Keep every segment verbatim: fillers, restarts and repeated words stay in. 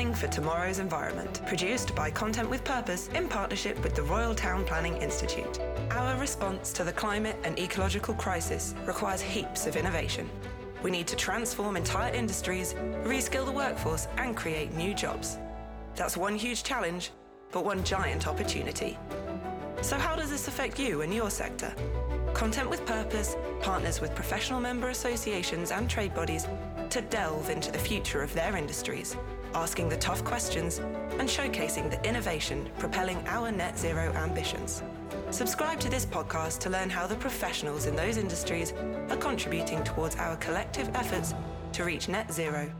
Planning for Tomorrow's Environment, produced by Content with Purpose in partnership with the Royal Town Planning Institute. Our response to the climate and ecological crisis requires heaps of innovation. We need to transform entire industries, reskill the workforce, and create new jobs. That's one huge challenge, but one giant opportunity. So how does this affect you and your sector? Content with Purpose partners with professional member associations and trade bodies to delve into the future of their industries, asking the tough questions and showcasing the innovation propelling our net zero ambitions. Subscribe to this podcast to learn how the professionals in those industries are contributing towards our collective efforts to reach net zero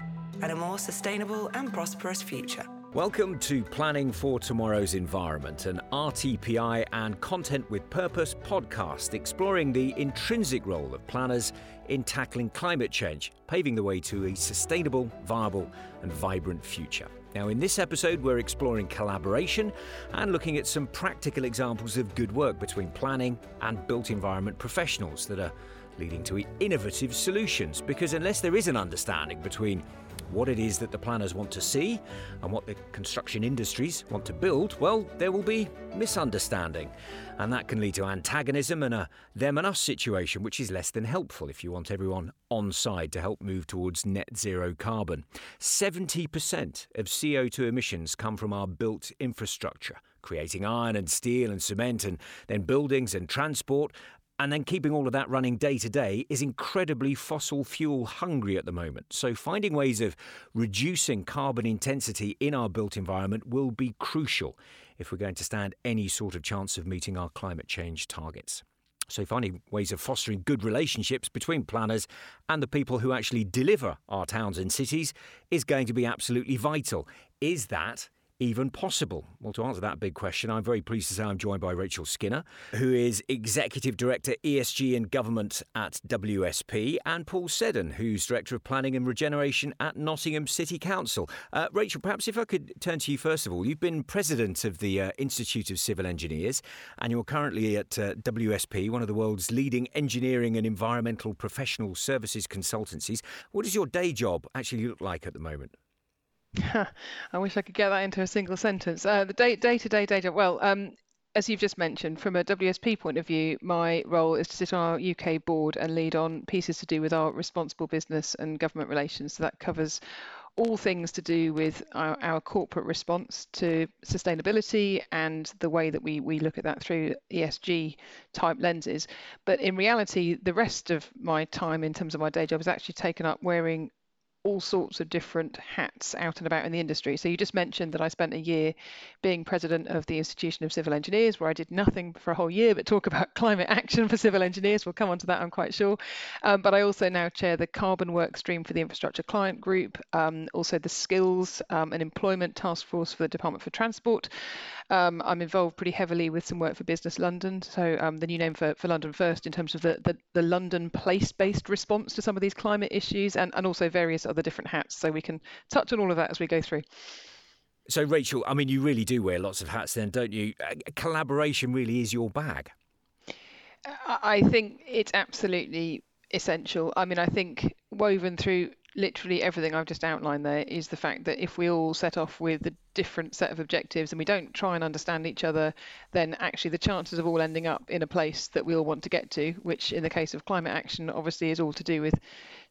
and a more sustainable and prosperous future. Welcome to Planning for Tomorrow's Environment, an R T P I and Content with Purpose podcast exploring the intrinsic role of planners in tackling climate change, paving the way to a sustainable, viable and vibrant future. Now, in this episode, we're exploring collaboration and looking at some practical examples of good work between planning and built environment professionals that are leading to innovative solutions, because unless there is an understanding between what it is that the planners want to see and what the construction industries want to build, well, there will be misunderstanding. And that can lead to antagonism and a them and us situation, which is less than helpful if you want everyone on side to help move towards net zero carbon. seventy percent of C O two emissions come from our built infrastructure, creating iron and steel and cement and then buildings and transport. And then keeping all of that running day to day is incredibly fossil fuel hungry at the moment. So finding ways of reducing carbon intensity in our built environment will be crucial if we're going to stand any sort of chance of meeting our climate change targets. So finding ways of fostering good relationships between planners and the people who actually deliver our towns and cities is going to be absolutely vital. Is that even possible? Well, to answer that big question, I'm very pleased to say I'm joined by Rachel Skinner, who is Executive Director E S G and Government at W S P, and Paul Seddon, who's Director of Planning and Regeneration at Nottingham City Council. Uh, Rachel, perhaps if I could turn to you first of all. You've been President of the uh, Institute of Civil Engineers, and you're currently at uh, W S P, one of the world's leading engineering and environmental professional services consultancies. What does your day job actually look like at the moment? I wish I could get that into a single sentence. Uh, the day, day-to-day day job. Well, um, as you've just mentioned, from a W S P point of view, my role is to sit on our U K board and lead on pieces to do with our responsible business and government relations. So that covers all things to do with our, our corporate response to sustainability and the way that we, we look at that through E S G type lenses. But in reality, the rest of my time in terms of my day job is actually taken up wearing all sorts of different hats out and about in the industry. So you just mentioned that I spent a year being president of the Institution of Civil Engineers, where I did nothing for a whole year but talk about climate action for civil engineers. We'll come on to that, I'm quite sure. Um, but I also now chair the carbon work stream for the Infrastructure Client Group, um, also the Skills um, and Employment Task Force for the Department for Transport. Um, I'm involved pretty heavily with some work for Business London, so um, the new name for, for London First, in terms of the, the, the London place-based response to some of these climate issues, and, and also various other different hats, so we can touch on all of that as we go through. So Rachel, I mean, you really do wear lots of hats then, don't you? Uh, collaboration really is your bag. I think it's absolutely essential. I mean, I think woven through literally everything I've just outlined there is the fact that if we all set off with a different set of objectives and we don't try and understand each other, then actually the chances of all ending up in a place that we all want to get to, which in the case of climate action obviously is all to do with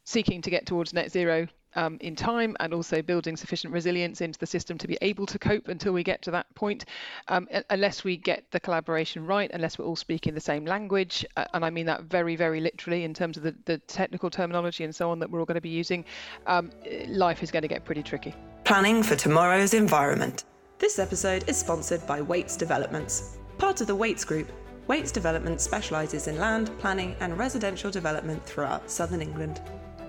seeking to get towards net zero um, in time, and also building sufficient resilience into the system to be able to cope until we get to that point, um, unless we get the collaboration right, unless we're all speaking the same language. Uh, and I mean that very, very literally in terms of the, the technical terminology and so on that we're all going to be using. Um, life is going to get pretty tricky. Planning for Tomorrow's Environment. This episode is sponsored by Wates Developments. Part of the Wates Group, Wates Developments specialises in land, planning and residential development throughout southern England.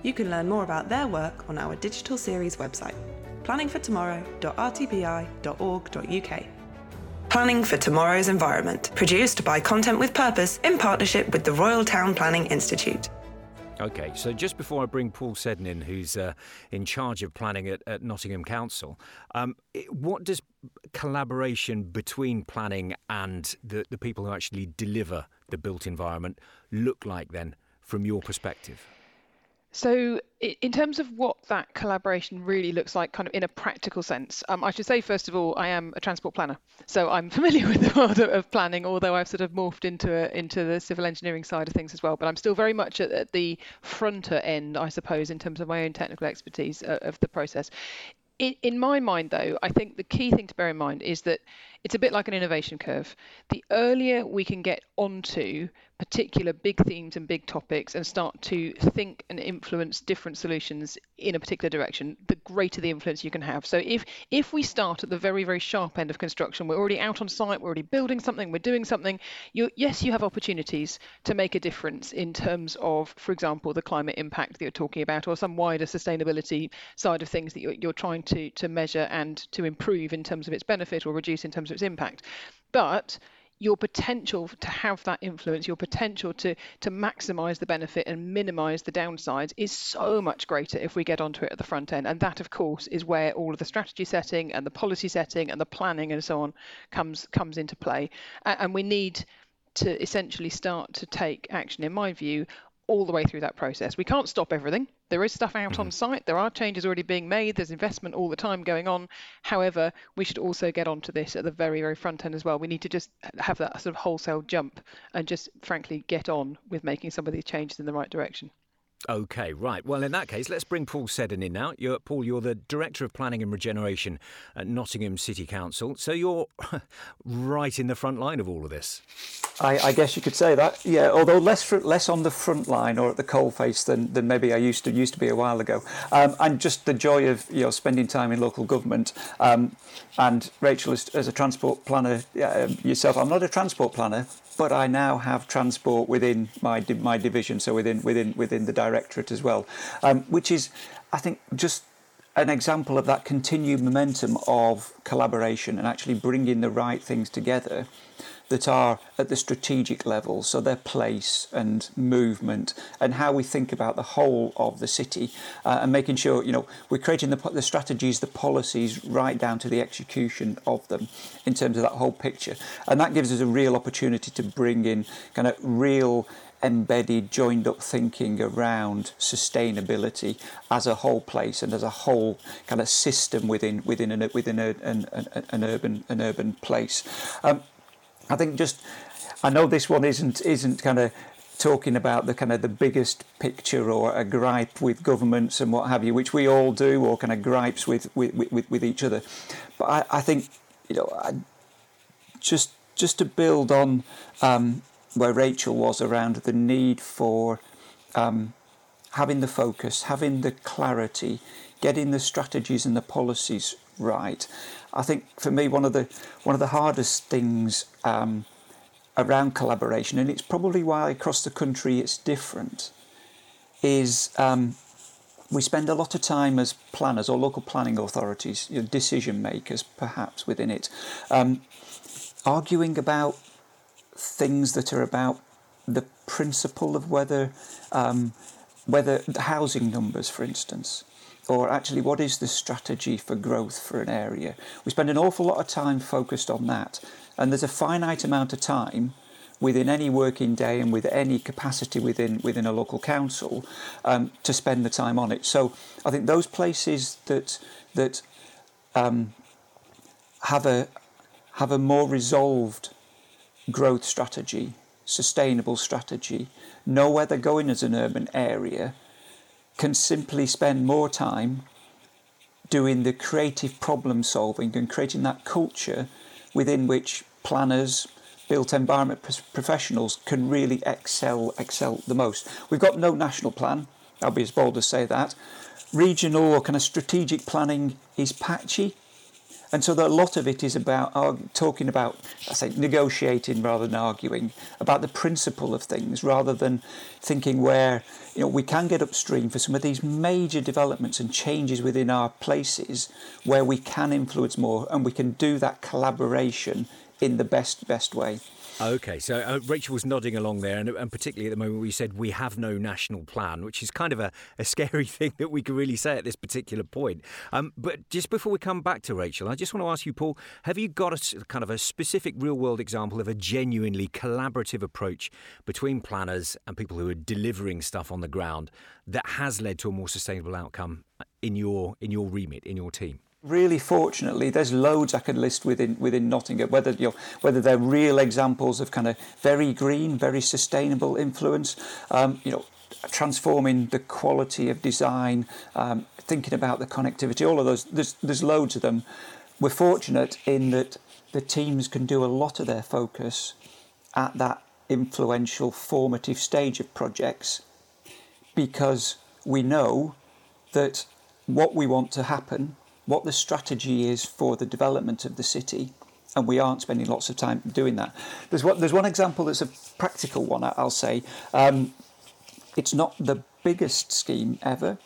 You can learn more about their work on our digital series website, planning for tomorrow dot r t p i dot org dot u k. Planning for Tomorrow's Environment, produced by Content with Purpose in partnership with the Royal Town Planning Institute. OK, so just before I bring Paul Seddon in, who's uh, in charge of planning at, at Nottingham Council, um, what does collaboration between planning and the, the people who actually deliver the built environment look like then from your perspective? So in terms of what that collaboration really looks like kind of in a practical sense, um, I should say, first of all, I am a transport planner. So I'm familiar with the world of planning, although I've sort of morphed into a, into the civil engineering side of things as well. But I'm still very much at, at the fronter end, I suppose, in terms of my own technical expertise uh, of the process. In, in my mind, though, I think the key thing to bear in mind is that it's a bit like an innovation curve. The earlier we can get onto particular big themes and big topics and start to think and influence different solutions in a particular direction, the greater the influence you can have. So if if we start at the very, very sharp end of construction, we're already out on site, we're already building something, we're doing something, you, yes, you have opportunities to make a difference in terms of, for example, the climate impact that you're talking about or some wider sustainability side of things that you're, you're trying to, to measure and to improve in terms of its benefit or reduce in terms of its impact. But your potential to have that influence, your potential to to maximize the benefit and minimize the downsides is so much greater if we get onto it at the front end. And that, of course, is where all of the strategy setting and the policy setting and the planning and so on comes comes into play. And we need to essentially start to take action, in my view, all the way through that process. We can't stop everything. There is stuff out mm-hmm. on site. There are changes already being made. There's investment all the time going on. However, we should also get onto this at the very, very front end as well. We need to just have that sort of wholesale jump and just frankly get on with making some of these changes in the right direction. OK, right. Well, in that case, let's bring Paul Seddon in now. You're, Paul, you're the Director of Planning and Regeneration at Nottingham City Council. So you're right in the front line of all of this. I, I guess you could say that, yeah, although less less on the front line or at the coalface than, than maybe I used to used to be a while ago. Um, and just the joy of, you know, spending time in local government. Um, and Rachel, as, as a transport planner uh, yourself, I'm not a transport planner, but I now have transport within my my division, so within within within the directorate as well, um, which is, I think, just an example of that continued momentum of collaboration and actually bringing the right things together that are at the strategic level, so their place and movement and how we think about the whole of the city, uh, and making sure, you know, we're creating the, the strategies, the policies, right down to the execution of them in terms of that whole picture. And that gives us a real opportunity to bring in kind of real embedded, joined up thinking around sustainability as a whole place and as a whole kind of system within within an within a, an, an, an urban an urban place. Um, I think just, I know this one isn't isn't kind of talking about the kind of the biggest picture or a gripe with governments and what have you, which we all do, or kind of gripes with with, with, with each other. But I, I think, you know, I, just just to build on um, where Rachel was around the need for um, having the focus, having the clarity, getting the strategies and the policies right. I think for me, one of the one of the hardest things um, around collaboration, and it's probably why across the country it's different, is um, we spend a lot of time as planners or local planning authorities, you know, decision makers perhaps within it, um, arguing about things that are about the principle of whether um, whether the housing numbers, for instance, or actually what is the strategy for growth for an area. We spend an awful lot of time focused on that, and there's a finite amount of time within any working day and with any capacity within within a local council um, to spend the time on it. So I think those places that that um, have a have a more resolved growth strategy, sustainable strategy, know where they're going as an urban area, can simply spend more time doing the creative problem solving and creating that culture within which planners, built environment professionals can really excel, excel the most. We've got no national plan, I'll be as bold as say that. Regional or kind of strategic planning is patchy. And so a lot of it is about uh, talking about, I say, negotiating rather than arguing, about the principle of things rather than thinking where, you know, we can get upstream for some of these major developments and changes within our places where we can influence more and we can do that collaboration in the best, best way. Okay, so uh, Rachel was nodding along there, and, and particularly at the moment we said we have no national plan, which is kind of a, a scary thing that we can really say at this particular point. Um, but just before we come back to Rachel, I just want to ask you, Paul, have you got a kind of a specific real-world example of a genuinely collaborative approach between planners and people who are delivering stuff on the ground that has led to a more sustainable outcome in your in your remit, in your team? Really, fortunately, there's loads I could list within within Nottingham, whether you know, whether they're real examples of kind of very green, very sustainable influence, um, you know, transforming the quality of design, um, thinking about the connectivity, all of those. There's there's loads of them. We're fortunate in that the teams can do a lot of their focus at that influential, formative stage of projects, because we know that what we want to happen, what the strategy is for the development of the city, and we aren't spending lots of time doing that. There's one, there's one example that's a practical one, I'll say. Um, it's not the biggest scheme ever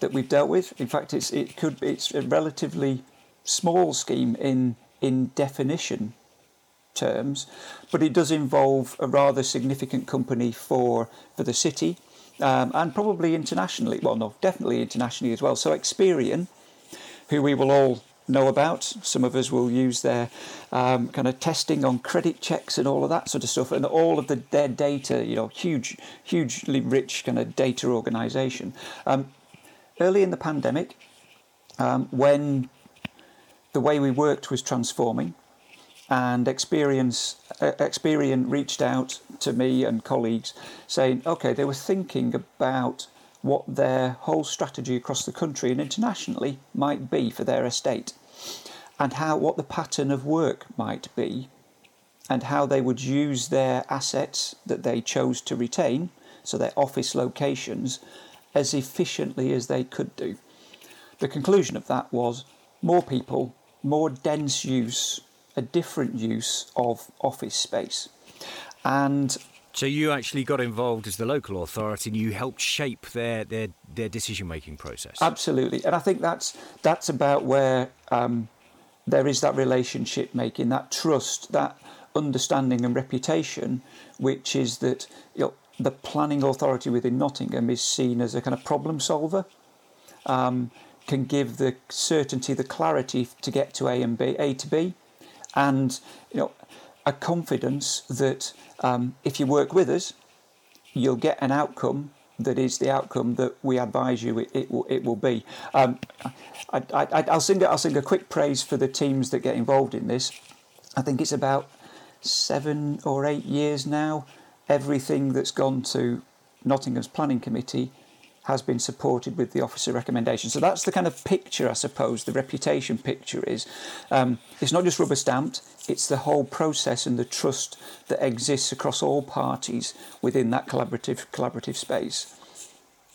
that we've dealt with. In fact, it's it could it's a relatively small scheme in in definition terms, but it does involve a rather significant company for for the city, um, and probably internationally. Well, no, definitely internationally as well. So Experian, who we will all know about. Some of us will use their um, kind of testing on credit checks and all of that sort of stuff, and all of the, their data, you know, huge, hugely rich kind of data organisation. Um, early in the pandemic, um, when the way we worked was transforming, and Experian, uh, Experian reached out to me and colleagues saying, okay, they were thinking about what their whole strategy across the country and internationally might be for their estate, and how what the pattern of work might be, and how they would use their assets that they chose to retain, so their office locations, as efficiently as they could do. The conclusion of that was more people, more dense use, a different use of office space. And so you actually got involved as the local authority, and you helped shape their their, their decision-making process. Absolutely, and I think that's that's about where um, there is that relationship making, that trust, that understanding and reputation, which is that, you know, the planning authority within Nottingham is seen as a kind of problem solver, um, can give the certainty, the clarity to get to A and B, A to B, and you know, a confidence that um, if you work with us, you'll get an outcome that is the outcome that we advise you it, it will it will be. Um, I, I, I'll sing I'll sing a quick praise for the teams that get involved in this. I think it's about seven or eight years now. Everything that's gone to Nottingham's Planning Committee has been supported with the officer recommendation. So that's the kind of picture, I suppose, the reputation picture is. Um, it's not just rubber stamped, it's the whole process and the trust that exists across all parties within that collaborative collaborative space.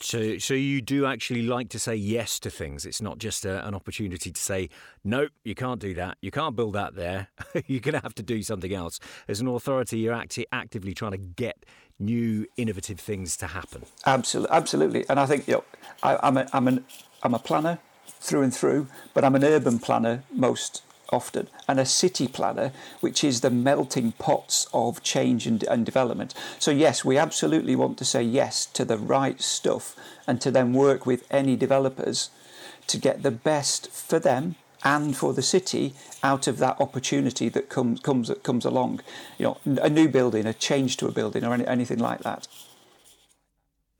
So so you do actually like to say yes to things. It's not just a, an opportunity to say, no, you can't do that. You can't build that there. You're going to have to do something else. As an authority, you're act- actively trying to get new innovative things to happen. Absolutely. Absolutely. And I think, you know, I, I'm, a, I'm, an, I'm a planner through and through, but I'm an urban planner most often, and a city planner, which is the melting pots of change and, and development. So yes, we absolutely want to say yes to the right stuff, and to then work with any developers to get the best for them and for the city out of that opportunity that comes comes comes along. You know, a new building, a change to a building, or any, anything like that.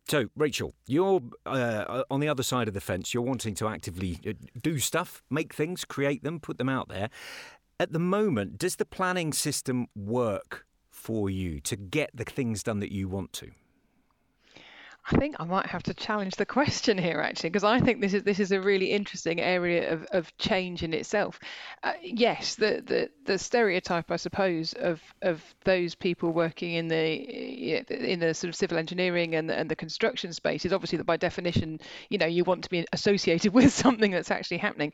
So, Rachel, you're uh, on the other side of the fence. You're wanting to actively do stuff, make things, create them, put them out there. At the moment, does the planning system work for you to get the things done that you want to? I think I might have to challenge the question here, actually, because I think this is this is a really interesting area of, of change in itself. Uh, yes, the, the the stereotype, I suppose, of of those people working in the in the sort of civil engineering and and the construction space is obviously that by definition, you know, you want to be associated with something that's actually happening.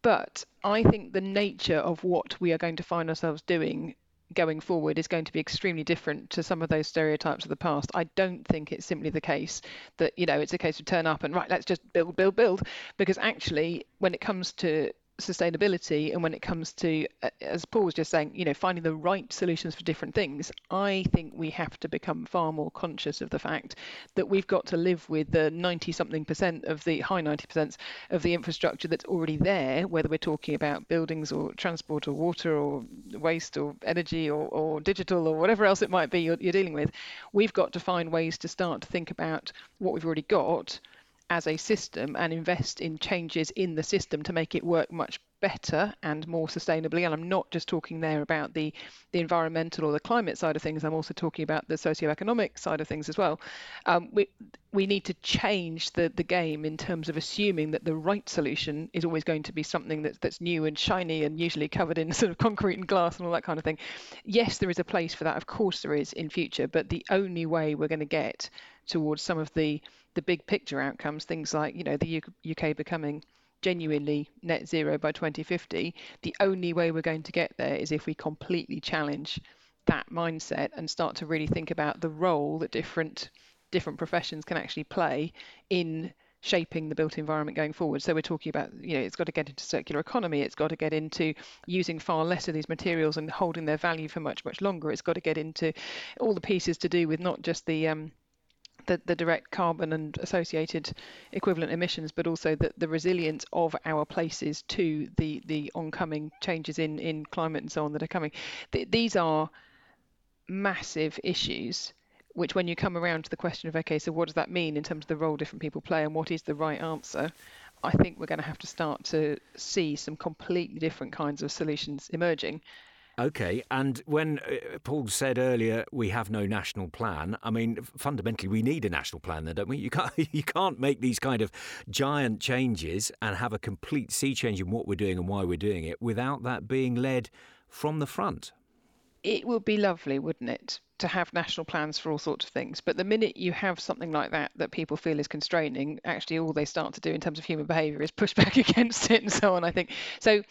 But I think the nature of what we are going to find ourselves doing going forward is going to be extremely different to some of those stereotypes of the past. I don't think it's simply the case that, you know, it's a case of turn up and right, let's just build, build, build, because actually when it comes to sustainability and when it comes to, as Paul was just saying, you know, finding the right solutions for different things, I think we have to become far more conscious of the fact that we've got to live with the ninety something percent of the high ninety percent of the infrastructure that's already there, whether we're talking about buildings or transport or water or waste or energy or, or digital or whatever else it might be you're, you're dealing with. We've got to find ways to start to think about what we've already got as a system and invest in changes in the system to make it work much better and more sustainably. And I'm not just talking there about the, the environmental or the climate side of things. I'm also talking about the socioeconomic side of things as well. Um, we we need to change the, the game in terms of assuming that the right solution is always going to be something that's, that's new and shiny and usually covered in sort of concrete and glass and all that kind of thing. Yes, there is a place for that. Of course there is in future, but the only way we're going to get towards some of the the big picture outcomes, things like, you know, the U K becoming genuinely net zero by twenty fifty, the only way we're going to get there is if we completely challenge that mindset and start to really think about the role that different different professions can actually play in shaping the built environment going forward. So we're talking about, you know, it's got to get into circular economy, it's got to get into using far less of these materials and holding their value for much, much longer. It's got to get into all the pieces to do with not just the um The, the direct carbon and associated equivalent emissions, but also the, the resilience of our places to the, the oncoming changes in, in climate and so on that are coming. Th- these are massive issues, which when you come around to the question of, okay, so what does that mean in terms of the role different people play and what is the right answer? I think we're going to have to start to see some completely different kinds of solutions emerging. OK, and when Paul said earlier we have no national plan, I mean, fundamentally we need a national plan there, don't we? You can't, you can't make these kind of giant changes and have a complete sea change in what we're doing and why we're doing it without that being led from the front. It would be lovely, wouldn't it, to have national plans for all sorts of things. But the minute you have something like that that people feel is constraining, actually all they start to do in terms of human behaviour is push back against it and so on, I think. So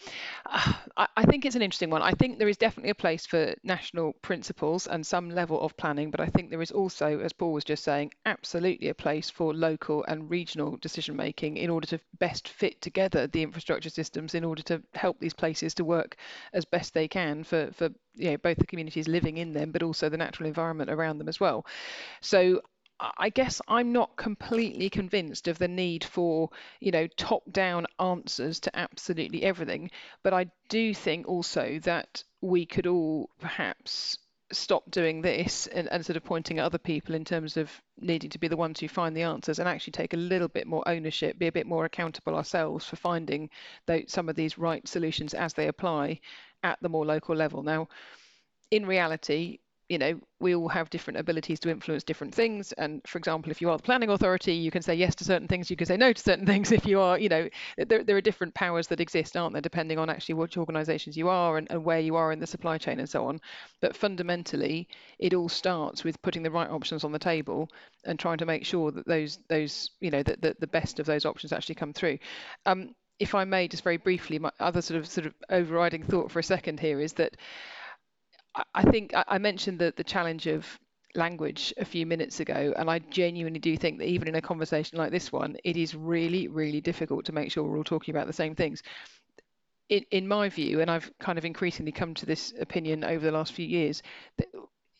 uh, I, I think it's an interesting one. I think there is definitely a place for national principles and some level of planning. But I think there is also, as Paul was just saying, absolutely a place for local and regional decision making in order to best fit together the infrastructure systems in order to help these places to work as best they can for, for you know, both the communities living in them, but also the natural environment around them as well. So I guess I'm not completely convinced of the need for, you know, top-down answers to absolutely everything. But I do think also that we could all perhaps stop doing this and, and sort of pointing at other people in terms of needing to be the ones who find the answers and actually take a little bit more ownership, be a bit more accountable ourselves for finding the, some of these right solutions as they apply at the more local level. Now, in reality, you know, we all have different abilities to influence different things. And for example, if you are the planning authority, you can say yes to certain things, you can say no to certain things. If you are, you know, there, there are different powers that exist, aren't there, depending on actually which organisations you are and, and where you are in the supply chain and so on. But fundamentally, it all starts with putting the right options on the table and trying to make sure that those, those you know, that the, the best of those options actually come through. Um, if I may, just very briefly, my other sort of sort of overriding thought for a second here is that I think I mentioned the, the challenge of language a few minutes ago, and I genuinely do think that even in a conversation like this one, it is really, really difficult to make sure we're all talking about the same things. In, in my view, and I've kind of increasingly come to this opinion over the last few years, that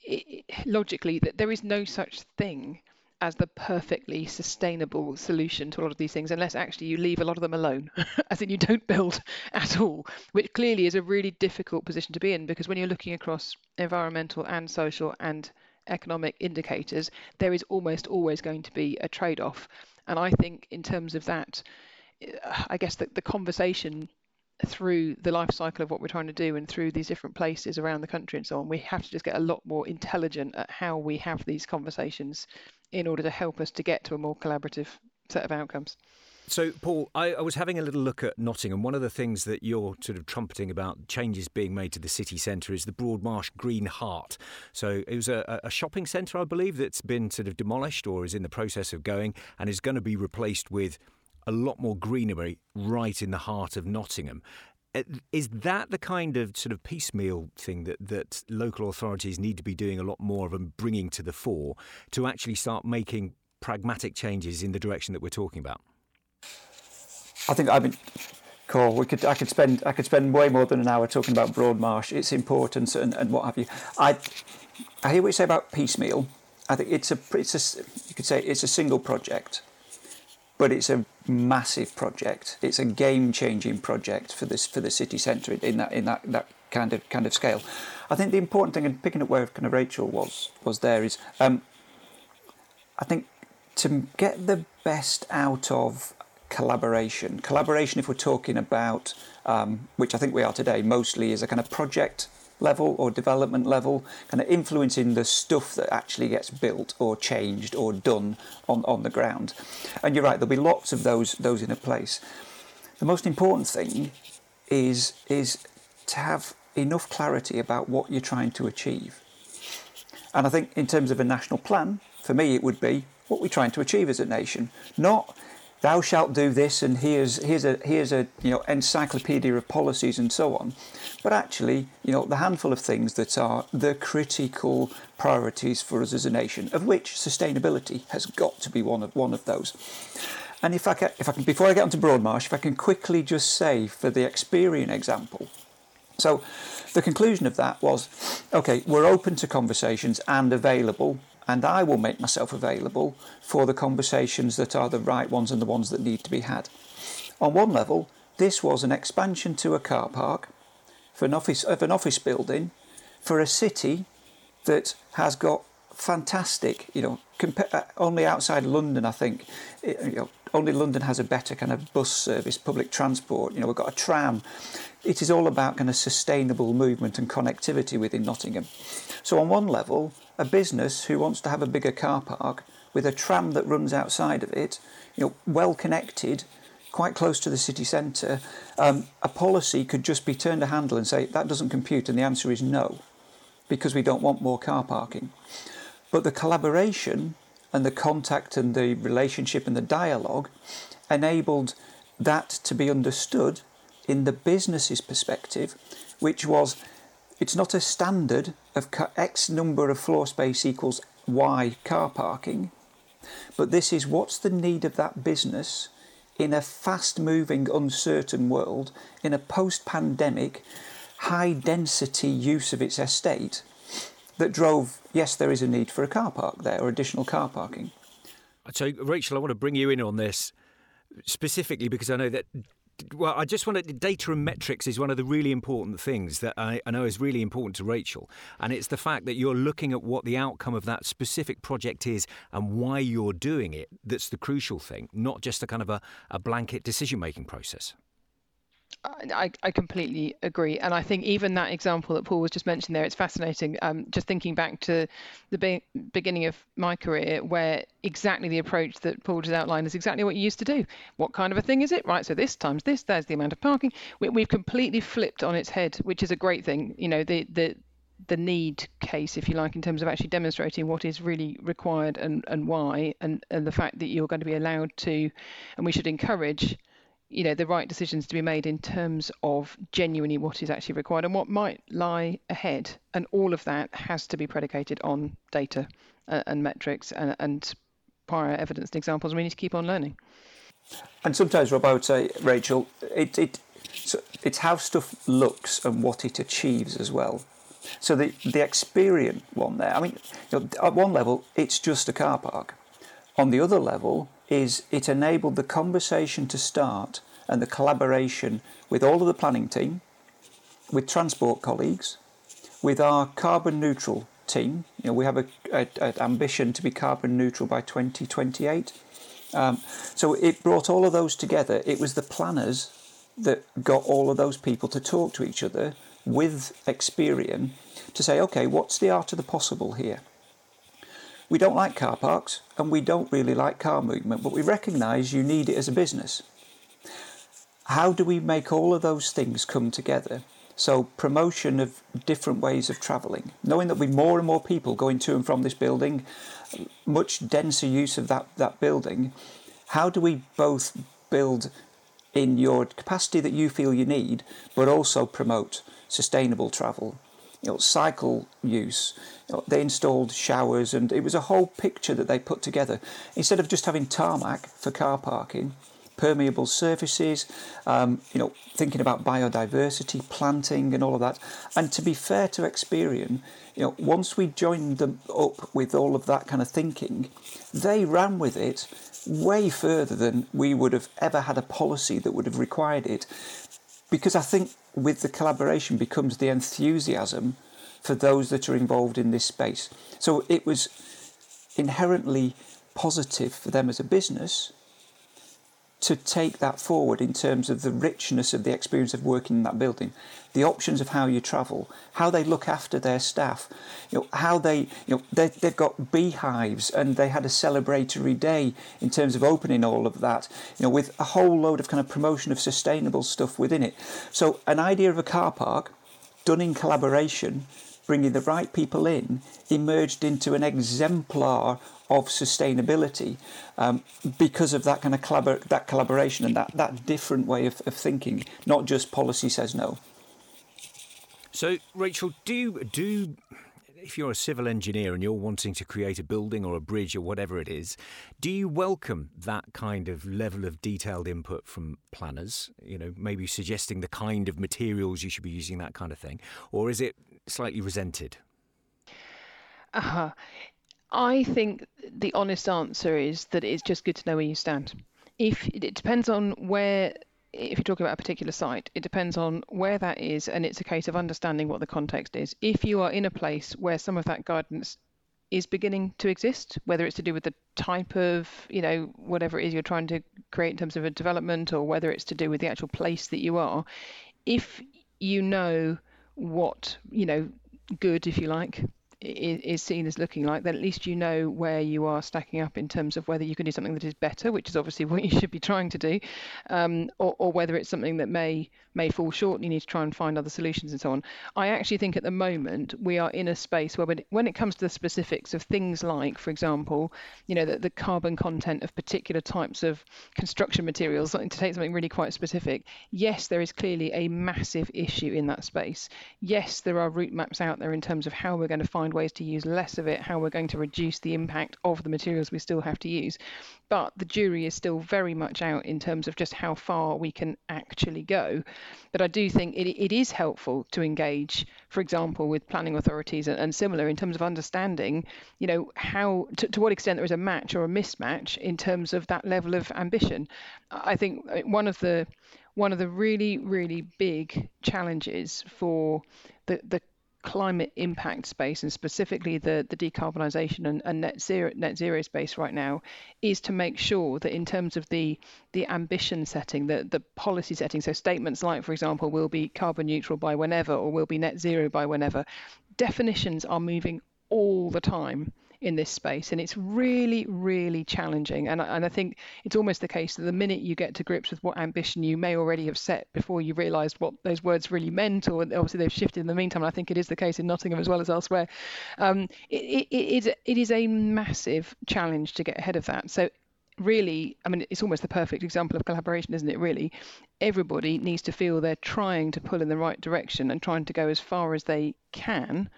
it, logically, that there is no such thing as the perfectly sustainable solution to a lot of these things, unless actually you leave a lot of them alone, as in you don't build at all, which clearly is a really difficult position to be in, because when you're looking across environmental and social and economic indicators, there is almost always going to be a trade-off. And I think in terms of that, I guess that the conversation through the life cycle of what we're trying to do and through these different places around the country and so on, we have to just get a lot more intelligent at how we have these conversations in order to help us to get to a more collaborative set of outcomes. So, Paul, I, I was having a little look at Nottingham. One of the things that you're sort of trumpeting about changes being made to the city centre is the Broadmarsh Green Heart. So it was a, a shopping centre, I believe, that's been sort of demolished or is in the process of going and is going to be replaced with a lot more greenery right in the heart of Nottingham. Is that the kind of sort of piecemeal thing that, that local authorities need to be doing a lot more of and bringing to the fore to actually start making pragmatic changes in the direction that we're talking about? I think, I mean, Cool. We could. I could spend. I could spend way more than an hour talking about Broadmarsh, its importance, and, and what have you. I, I hear what you say about piecemeal. I think it's a. It's a. You could say it's a single project, but it's a massive project. It's a game-changing project for this for the city centre in that in that, that kind of kind of scale. I think the important thing, and picking up where kind of Rachel was was there is, um, I think to get the best out of collaboration. Collaboration, if we're talking about, um, which I think we are today, mostly is a kind of project level or development level, kind of influencing the stuff that actually gets built or changed or done on, on the ground. And you're right, there'll be lots of those those in a place. The most important thing is is to have enough clarity about what you're trying to achieve. And I think in terms of a national plan, for me it would be what we're trying to achieve as a nation, not thou shalt do this, and here's here's a here's a you know encyclopedia of policies and so on, but actually you know the handful of things that are the critical priorities for us as a nation, of which sustainability has got to be one of one of those. And if I can, if I can, before I get onto Broadmarsh, if I can quickly just say for the Experian example, so the conclusion of that was, okay, we're open to conversations and available. And I will make myself available for the conversations that are the right ones and the ones that need to be had. On one level, this was an expansion to a car park for an office of an office building for a city that has got fantastic, you know, compa- only outside London, I think, it, you know, only London has a better kind of bus service, public transport. You know, we've got a tram. It is all about kind of sustainable movement and connectivity within Nottingham. So on one level, a business who wants to have a bigger car park with a tram that runs outside of it, you know, well connected, quite close to the city centre, um, a policy could just be turned a handle and say, that doesn't compute, and the answer is no, because we don't want more car parking. But the collaboration and the contact and the relationship and the dialogue enabled that to be understood in the business's perspective, which was, it's not a standard of X number of floor space equals Y car parking, but this is what's the need of that business in a fast-moving, uncertain world, in a post-pandemic, high-density use of its estate that drove, yes, there is a need for a car park there or additional car parking. So, Rachel, I want to bring you in on this specifically because I know that... Well, I just wanted data and metrics is one of the really important things that I, I know is really important to Rachel. And it's the fact that you're looking at what the outcome of that specific project is and why you're doing it. That's the crucial thing, not just a kind of a, a blanket decision-making process. I, I completely agree. And I think even that example that Paul was just mentioning there, it's fascinating. Um, just thinking back to the be- beginning of my career, where exactly the approach that Paul just outlined is exactly what you used to do. What kind of a thing is it? Right, so this times this, there's the amount of parking. We, we've completely flipped on its head, which is a great thing. You know, the the the need case, if you like, in terms of actually demonstrating what is really required and, and why, and, and the fact that you're going to be allowed to, and we should encourage, you know, the right decisions to be made in terms of genuinely what is actually required and what might lie ahead. And all of that has to be predicated on data uh, and metrics and, and prior evidence and examples. We need to keep on learning. And sometimes, Rob, I would say, Rachel, it, it so it's how stuff looks and what it achieves as well. So the, the Experian one there, I mean, you know, at one level, it's just a car park. On the other level, is it enabled the conversation to start and the collaboration with all of the planning team, with transport colleagues, with our carbon neutral team. You know, we have an ambition to be carbon neutral by twenty twenty-eight. Um, so it brought all of those together. It was the planners that got all of those people to talk to each other with Experian to say, okay, what's the art of the possible here? We don't like car parks and we don't really like car movement, but we recognise you need it as a business. How do we make all of those things come together? So promotion of different ways of travelling, knowing that we more and more people going to and from this building, much denser use of that, that building. How do we both build in your capacity that you feel you need, but also promote sustainable travel? You know, cycle use, you know, they installed showers, and it was a whole picture that they put together. Instead of just having tarmac for car parking, permeable surfaces, um, you know, thinking about biodiversity, planting and all of that. And to be fair to Experian, you know, once we joined them up with all of that kind of thinking, they ran with it way further than we would have ever had a policy that would have required it. Because I think with the collaboration becomes the enthusiasm for those that are involved in this space. So it was inherently positive for them as a business to take that forward in terms of the richness of the experience of working in that building, the options of how you travel, how they look after their staff, you know, how they, you know, they, they've got beehives, and they had a celebratory day in terms of opening all of that, you know, with a whole load of kind of promotion of sustainable stuff within it. So an idea of a car park done in collaboration, bringing the right people in, emerged into an exemplar of sustainability um, because of that kind of collabor- that collaboration and that, that different way of, of thinking, not just policy says no. So, Rachel, do you, do if you're a civil engineer and you're wanting to create a building or a bridge or whatever it is, do you welcome that kind of level of detailed input from planners, you know, maybe suggesting the kind of materials you should be using, that kind of thing, or is it slightly resented? Uh-huh. I think the honest answer is that it's just good to know where you stand. If it depends on where, if you're talking about a particular site, it depends on where that is, and it's a case of understanding what the context is. If you are in a place where some of that guidance is beginning to exist, whether it's to do with the type of, you know, whatever it is you're trying to create in terms of a development, or whether it's to do with the actual place that you are, if you know what, you know, good, if you like, is seen as looking like, then at least you know where you are stacking up in terms of whether you can do something that is better, which is obviously what you should be trying to do, um, or, or whether it's something that may may fall short and you need to try and find other solutions and so on. I actually think at the moment we are in a space where when, when it comes to the specifics of things like, for example, you know, the, the carbon content of particular types of construction materials, something to take something really quite specific, yes, there is clearly a massive issue in that space. Yes, there are route maps out there in terms of how we're going to find ways to use less of it, how we're going to reduce the impact of the materials we still have to use. But the jury is still very much out in terms of just how far we can actually go. But I do think it, it is helpful to engage, for example, with planning authorities and, and similar in terms of understanding, you know, how to, to what extent there is a match or a mismatch in terms of that level of ambition. I think one of the one of the really, really big challenges for the the climate impact space, and specifically the the decarbonisation and, and net zero net zero space right now, is to make sure that in terms of the the ambition setting, the the policy setting, so statements like, for example, we'll be carbon neutral by whenever, or we'll be net zero by whenever, definitions are moving all the time in this space, and it's really, really challenging. And, and I think it's almost the case that the minute you get to grips with what ambition you may already have set before you realised what those words really meant, or obviously they've shifted in the meantime, and I think it is the case in Nottingham as well as elsewhere, um, it, it, it, it is a massive challenge to get ahead of that. So really, I mean, it's almost the perfect example of collaboration, isn't it, really? Everybody needs to feel they're trying to pull in the right direction and trying to go as far as they can,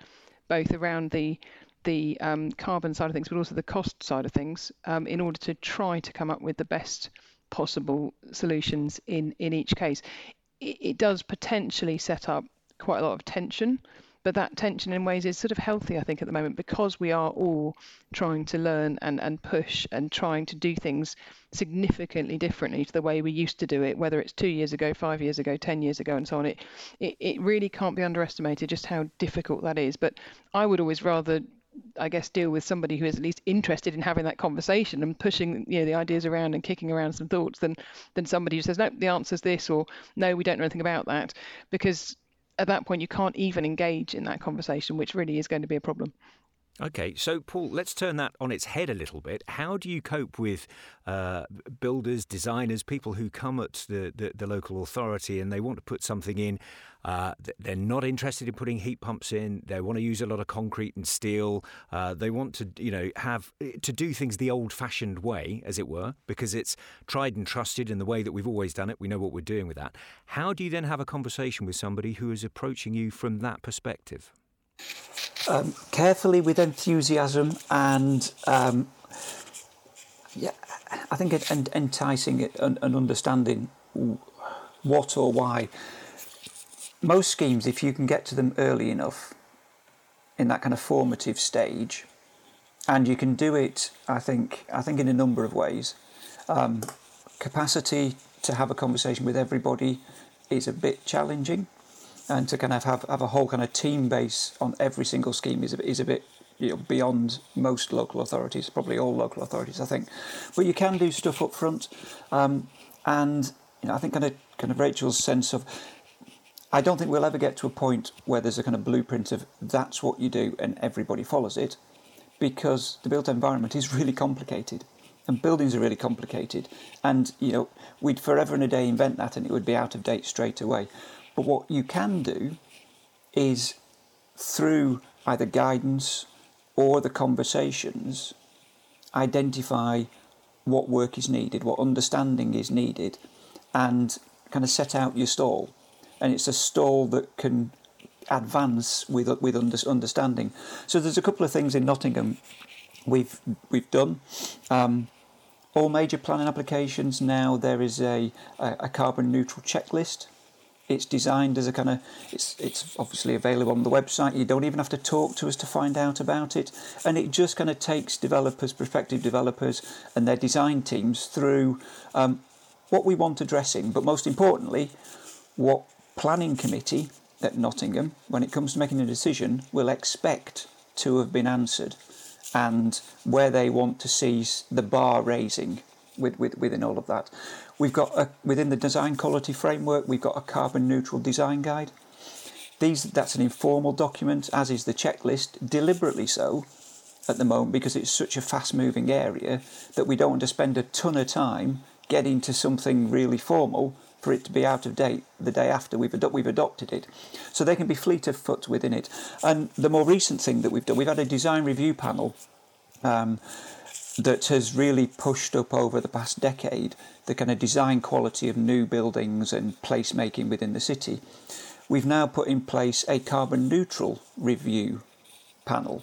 both around the the um, carbon side of things, but also the cost side of things, um, in order to try to come up with the best possible solutions in, in each case. It, it does potentially set up quite a lot of tension, but that tension in ways is sort of healthy, I think, at the moment, because we are all trying to learn and, and push and trying to do things significantly differently to the way we used to do it, whether it's two years ago, five years ago, ten years ago, and so on. It, it, it really can't be underestimated just how difficult that is. But I would always rather, I guess, deal with somebody who is at least interested in having that conversation and pushing, you know, the ideas around and kicking around some thoughts than than somebody who says, no, the answer's this, or no, we don't know anything about that, because at that point you can't even engage in that conversation, which really is going to be a problem. Okay, so Paul, let's turn that on its head a little bit. How do you cope with uh, builders, designers, people who come at the, the, the local authority and they want to put something in? Uh, they're not interested in putting heat pumps in. They want to use a lot of concrete and steel. Uh, they want to, you know, have to do things the old-fashioned way, as it were, because it's tried and trusted in the way that we've always done it. We know what we're doing with that. How do you then have a conversation with somebody who is approaching you from that perspective? Um, carefully, with enthusiasm, and um, Yeah, I think it, and enticing it and, and understanding what or why. Most schemes, if you can get to them early enough in that kind of formative stage, and you can do it, I think, I think in a number of ways. Um, capacity to have a conversation with everybody is a bit challenging, and to kind of have, have a whole kind of team base on every single scheme is a, is a bit, you know, beyond most local authorities, probably all local authorities, I think. But you can do stuff up front, um, and you know, I think kind of kind of Rachel's sense of, I don't think we'll ever get to a point where there's a kind of blueprint of that's what you do and everybody follows it, because the built environment is really complicated. And buildings are really complicated, and you know, we'd forever and a day invent that, and it would be out of date straight away. But what you can do is, through either guidance or the conversations, identify what work is needed, what understanding is needed, and kind of set out your stall. And it's a stall that can advance with with understanding. So there's a couple of things in Nottingham we've we've done. Um, all major planning applications now, there is a, a, a carbon neutral checklist. It's designed as a kind of, it's it's obviously available on the website. You don't even have to talk to us to find out about it. And it just kind of takes developers, prospective developers and their design teams through um, what we want addressing, but most importantly, what planning committee at Nottingham, when it comes to making a decision, will expect to have been answered, and where they want to see the bar raising with, with, within all of that. We've got, a, within the design quality framework, we've got a carbon neutral design guide. These, that's an informal document, as is the checklist, deliberately so at the moment, because it's such a fast moving area that we don't want to spend a ton of time getting to something really formal for it to be out of date the day after we've, ad- we've adopted it. So they can be fleet of foot within it. And the more recent thing that we've done, we've had a design review panel um, that has really pushed up over the past decade the kind of design quality of new buildings and placemaking within the city. We've now put in place a carbon neutral review panel.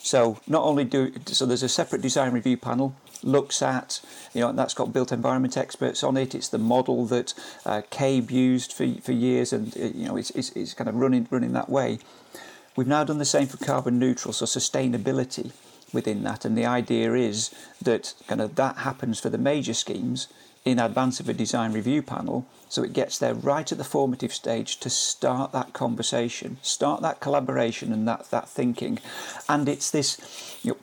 So not only do, so there's a separate design review panel, looks at, you know, and that's got built environment experts on it. It's the model that uh, CABE used for for years, and you know, it's, it's it's kind of running running that way. We've now done the same for carbon neutral, so sustainability within that, and the idea is that kind of that happens for the major schemes in advance of a design review panel, so it gets there right at the formative stage to start that conversation, start that collaboration, and that that thinking, and it's this, you know,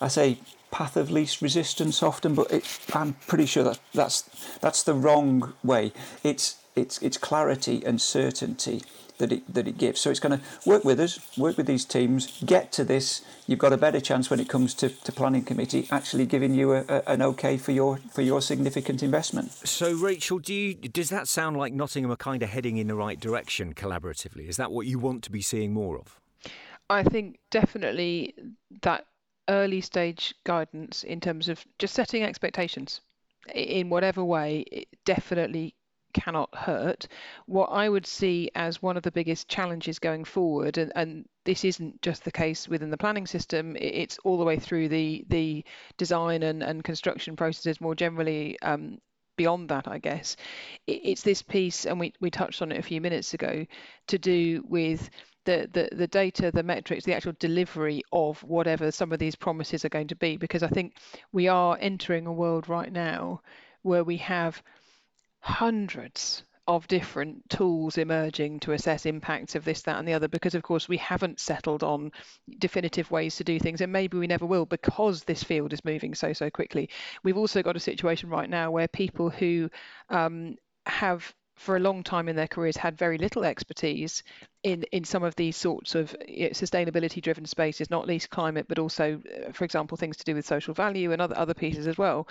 I say, path of least resistance often, but it, I'm pretty sure that that's that's the wrong way. It's it's it's clarity and certainty that it that it gives. So it's going to work with us, work with these teams, get to this. You've got a better chance when it comes to, to planning committee actually giving you a, a, an okay for your for your significant investment. So Rachel, do you, does that sound like Nottingham are kind of heading in the right direction collaboratively? Is that what you want to be seeing more of? I think definitely that early stage guidance in terms of just setting expectations in whatever way, it definitely cannot hurt. What I would see as one of the biggest challenges going forward, and, and this isn't just the case within the planning system, it's all the way through the the design and, and construction processes more generally, um, beyond that, I guess, it's this piece, and we, we touched on it a few minutes ago, to do with The, the the data, the metrics, the actual delivery of whatever some of these promises are going to be, because I think we are entering a world right now where we have hundreds of different tools emerging to assess impacts of this, that and the other, because of course we haven't settled on definitive ways to do things, and maybe we never will, because this field is moving so so quickly. We've also got a situation right now where people who um, have for a long time in their careers had very little expertise in, in some of these sorts of sustainability driven spaces, not least climate, but also, for example, things to do with social value and other, other pieces as well.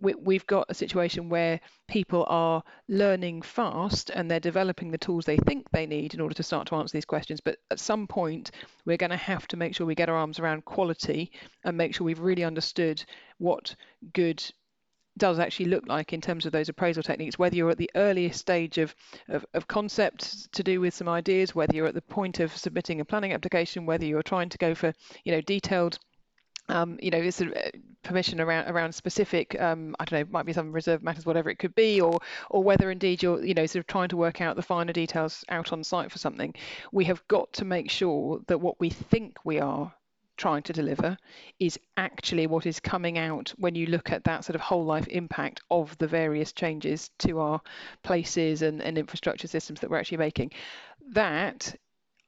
We, we've got a situation where people are learning fast and they're developing the tools they think they need in order to start to answer these questions. But at some point, we're going to have to make sure we get our arms around quality and make sure we've really understood what good does actually look like in terms of those appraisal techniques, whether you're at the earliest stage of, of, of concepts to do with some ideas, whether you're at the point of submitting a planning application, whether you're trying to go for, you know, detailed, um, you know, it's a permission around around specific, um, I don't know, it might be some reserved matters, whatever it could be, or or whether indeed you're, you know, sort of trying to work out the finer details out on site for something. We have got to make sure that what we think we are trying to deliver is actually what is coming out when you look at that sort of whole life impact of the various changes to our places and, and infrastructure systems that we're actually making. That,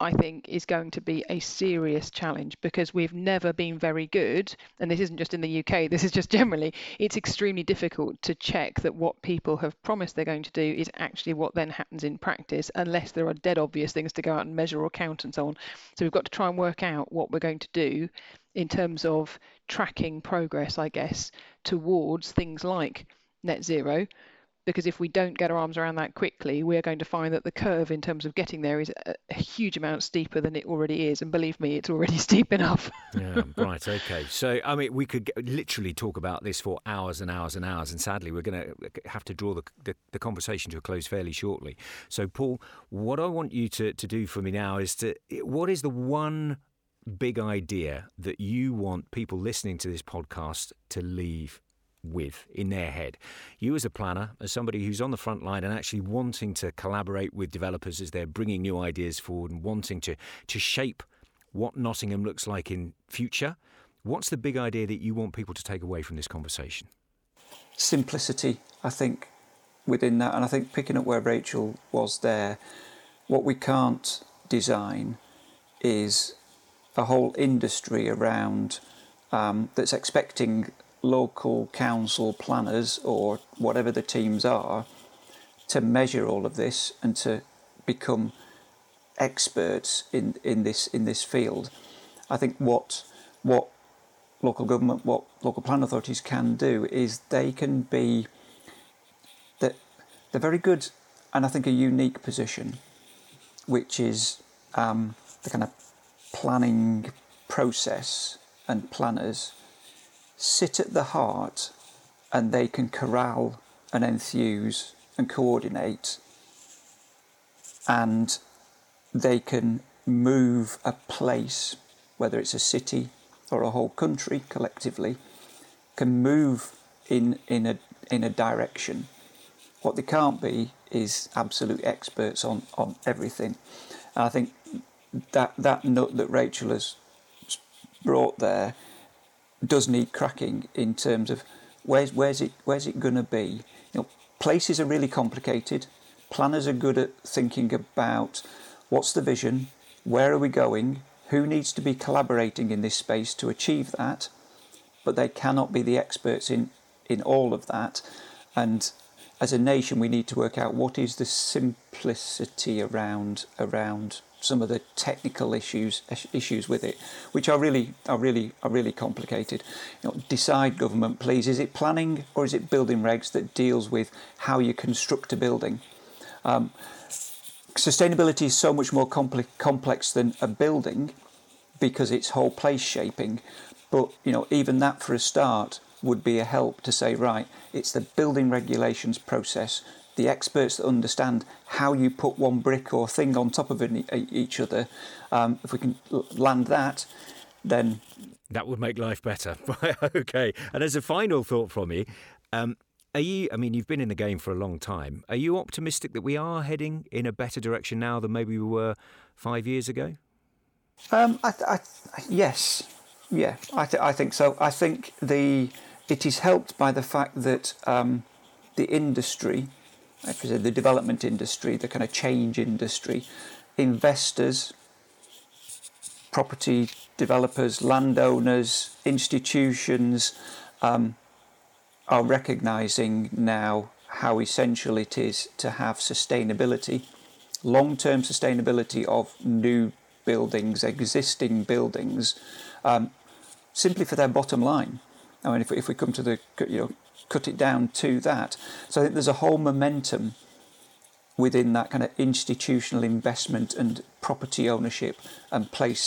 I think, is going to be a serious challenge, because we've never been very good, and this isn't just in the U K, this is just generally, it's extremely difficult to check that what people have promised they're going to do is actually what then happens in practice, unless there are dead obvious things to go out and measure or count and so on. So we've got to try and work out what we're going to do in terms of tracking progress, I guess, towards things like net zero. Because if we don't get our arms around that quickly, we're going to find that the curve in terms of getting there is a huge amount steeper than it already is. And believe me, it's already steep enough. Yeah, right. OK. So, I mean, we could get, literally talk about this for hours and hours and hours. And sadly, we're going to have to draw the, the, the conversation to a close fairly shortly. So, Paul, what I want you to, to do for me now is to, what is the one big idea that you want people listening to this podcast to leave with in their head? You as a planner, as somebody who's on the front line and actually wanting to collaborate with developers as they're bringing new ideas forward and wanting to to shape what Nottingham looks like in future, what's the big idea that you want people to take away from this conversation? Simplicity, I think, within that. And I think picking up where Rachel was there, what we can't design is a whole industry around um, that's expecting local council planners or whatever the teams are to measure all of this and to become experts in, in this in this field. I think what what local government, what local plan authorities can do is they can be that they're very good, and I think a unique position, which is um, the kind of planning process and planners sit at the heart, and they can corral and enthuse and coordinate, and they can move a place, whether it's a city or a whole country collectively, can move in in a in a direction. What they can't be is absolute experts on, on everything. And I think that that nut that Rachel has brought there does need cracking in terms of where's where's it where's it going to be. You know, places are really complicated. Planners are good at thinking about what's the vision, where are we going, who needs to be collaborating in this space to achieve that, but they cannot be the experts in in all of that. And as a nation, we need to work out what is the simplicity around around. Some of the technical issues issues with it, which are really are really are really complicated. You know, decide, government, please. Is it planning or is it building regs that deals with how you construct a building? Um, sustainability is so much more compli- complex than a building, because it's whole place shaping. But you know, even that for a start would be a help to say, right, it's the building regulations process. The experts that understand how you put one brick or thing on top of each other, um, if we can land that, then... that would make life better. OK. And as a final thought from you, um, are you, I mean, you've been in the game for a long time. Are you optimistic that we are heading in a better direction now than maybe we were five years ago? Um, I th- I th- yes. Yeah, I, th- I think so. I think the it is helped by the fact that um, the industry... the development industry, the kind of change industry, investors, property developers, landowners, institutions um, are recognising now how essential it is to have sustainability, long-term sustainability of new buildings, existing buildings, um, simply for their bottom line. I mean, if, if we come to the, you know, cut it down to that. So I think there's a whole momentum within that kind of institutional investment and property ownership and place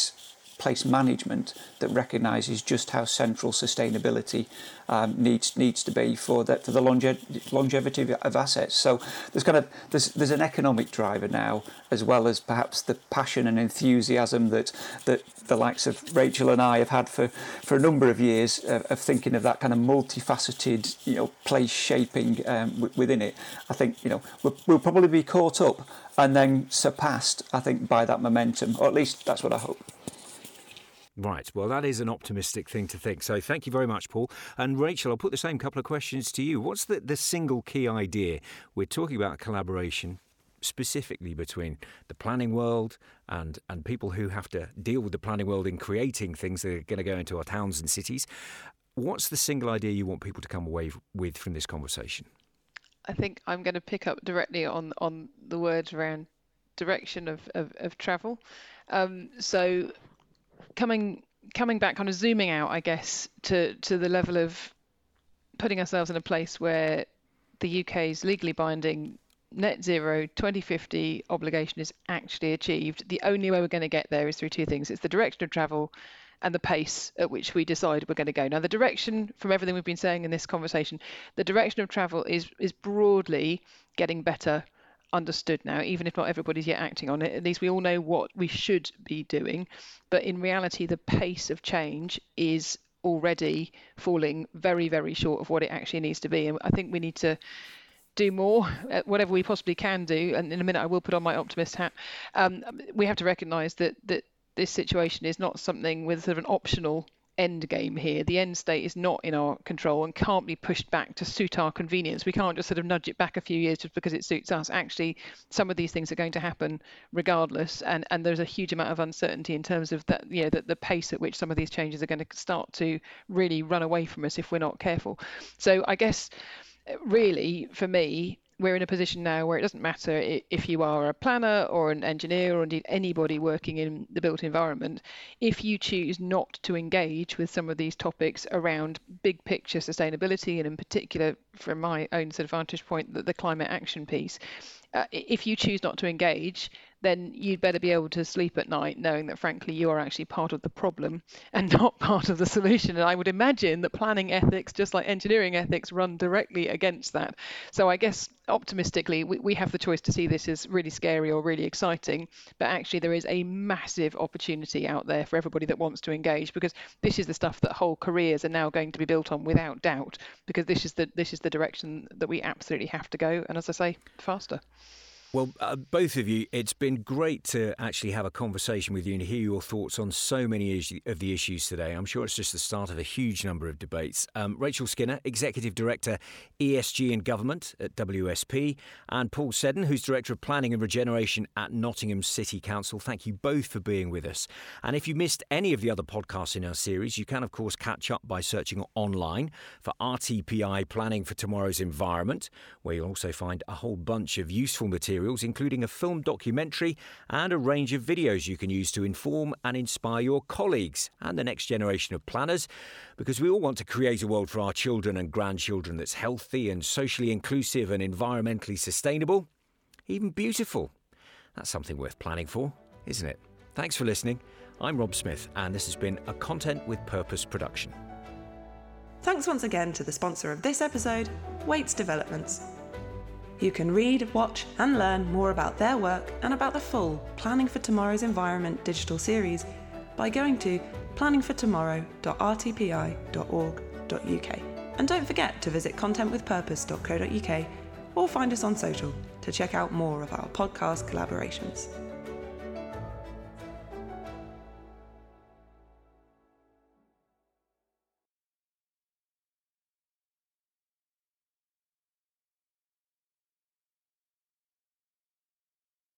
place management that recognises just how central sustainability um, needs needs to be for that for the longe- longevity of assets. So there's kind of there's there's an economic driver now, as well as perhaps the passion and enthusiasm that that the likes of Rachel and I have had for, for a number of years of, of thinking of that kind of multifaceted, you know, place shaping um, w- within it. I think, you know, we'll, we'll probably be caught up and then surpassed, I think, by that momentum, or at least that's what I hope. Right, well, that is an optimistic thing to think. So thank you very much, Paul. And Rachel, I'll put the same couple of questions to you. What's the, the single key idea? We're talking about collaboration specifically between the planning world and, and people who have to deal with the planning world in creating things that are going to go into our towns and cities. What's the single idea you want people to come away with from this conversation? I think I'm going to pick up directly on, on the words around direction of, of, of travel. Um, so coming coming back, kind of zooming out, I guess, to, to the level of putting ourselves in a place where the U K's legally binding Net Zero twenty fifty obligation is actually achieved. The only way we're going to get there is through two things. It's the direction of travel and the pace at which we decide we're going to go. Now, the direction, from everything we've been saying in this conversation, the direction of travel is is broadly getting better understood now, even if not everybody's yet acting on it. At least we all know what we should be doing. But in reality, the pace of change is already falling very, very short of what it actually needs to be. And I think we need to do more, whatever we possibly can do. And in a minute, I will put on my optimist hat. Um, we have to recognise that that this situation is not something with sort of an optional end game here. The end state is not in our control and can't be pushed back to suit our convenience. We can't just sort of nudge it back a few years just because it suits us. Actually, some of these things are going to happen regardless. And, and there's a huge amount of uncertainty in terms of that, you know, the, the pace at which some of these changes are going to start to really run away from us if we're not careful. So I guess really, for me, we're in a position now where it doesn't matter if you are a planner or an engineer or indeed anybody working in the built environment. If you choose not to engage with some of these topics around big picture sustainability, and in particular, from my own sort of vantage point, the, the climate action piece, uh, if you choose not to engage, then you'd better be able to sleep at night knowing that, frankly, you are actually part of the problem and not part of the solution. And I would imagine that planning ethics, just like engineering ethics, run directly against that. So I guess optimistically, we, we have the choice to see this as really scary or really exciting. But actually, there is a massive opportunity out there for everybody that wants to engage, because this is the stuff that whole careers are now going to be built on without doubt, because this is the this is the direction that we absolutely have to go. And as I say, faster. Well, uh, both of you, it's been great to actually have a conversation with you and hear your thoughts on so many is- of the issues today. I'm sure it's just the start of a huge number of debates. Um, Rachel Skinner, Executive Director, E S G and Government at W S P, and Paul Seddon, who's Director of Planning and Regeneration at Nottingham City Council. Thank you both for being with us. And if you missed any of the other podcasts in our series, you can, of course, catch up by searching online for R T P I Planning for Tomorrow's Environment, where you'll also find a whole bunch of useful material, including a film documentary and a range of videos you can use to inform and inspire your colleagues and the next generation of planners, because we all want to create a world for our children and grandchildren that's healthy and socially inclusive and environmentally sustainable, even beautiful. That's something worth planning for, isn't it? Thanks for listening. I'm Rob Smith, and this has been a Content with Purpose production. Thanks once again to the sponsor of this episode, Wates Developments. You can read, watch and learn more about their work and about the full Planning for Tomorrow's Environment digital series by going to planning for tomorrow dot r t p i dot org dot u k. And don't forget to visit content with purpose dot co dot u k or find us on social to check out more of our podcast collaborations.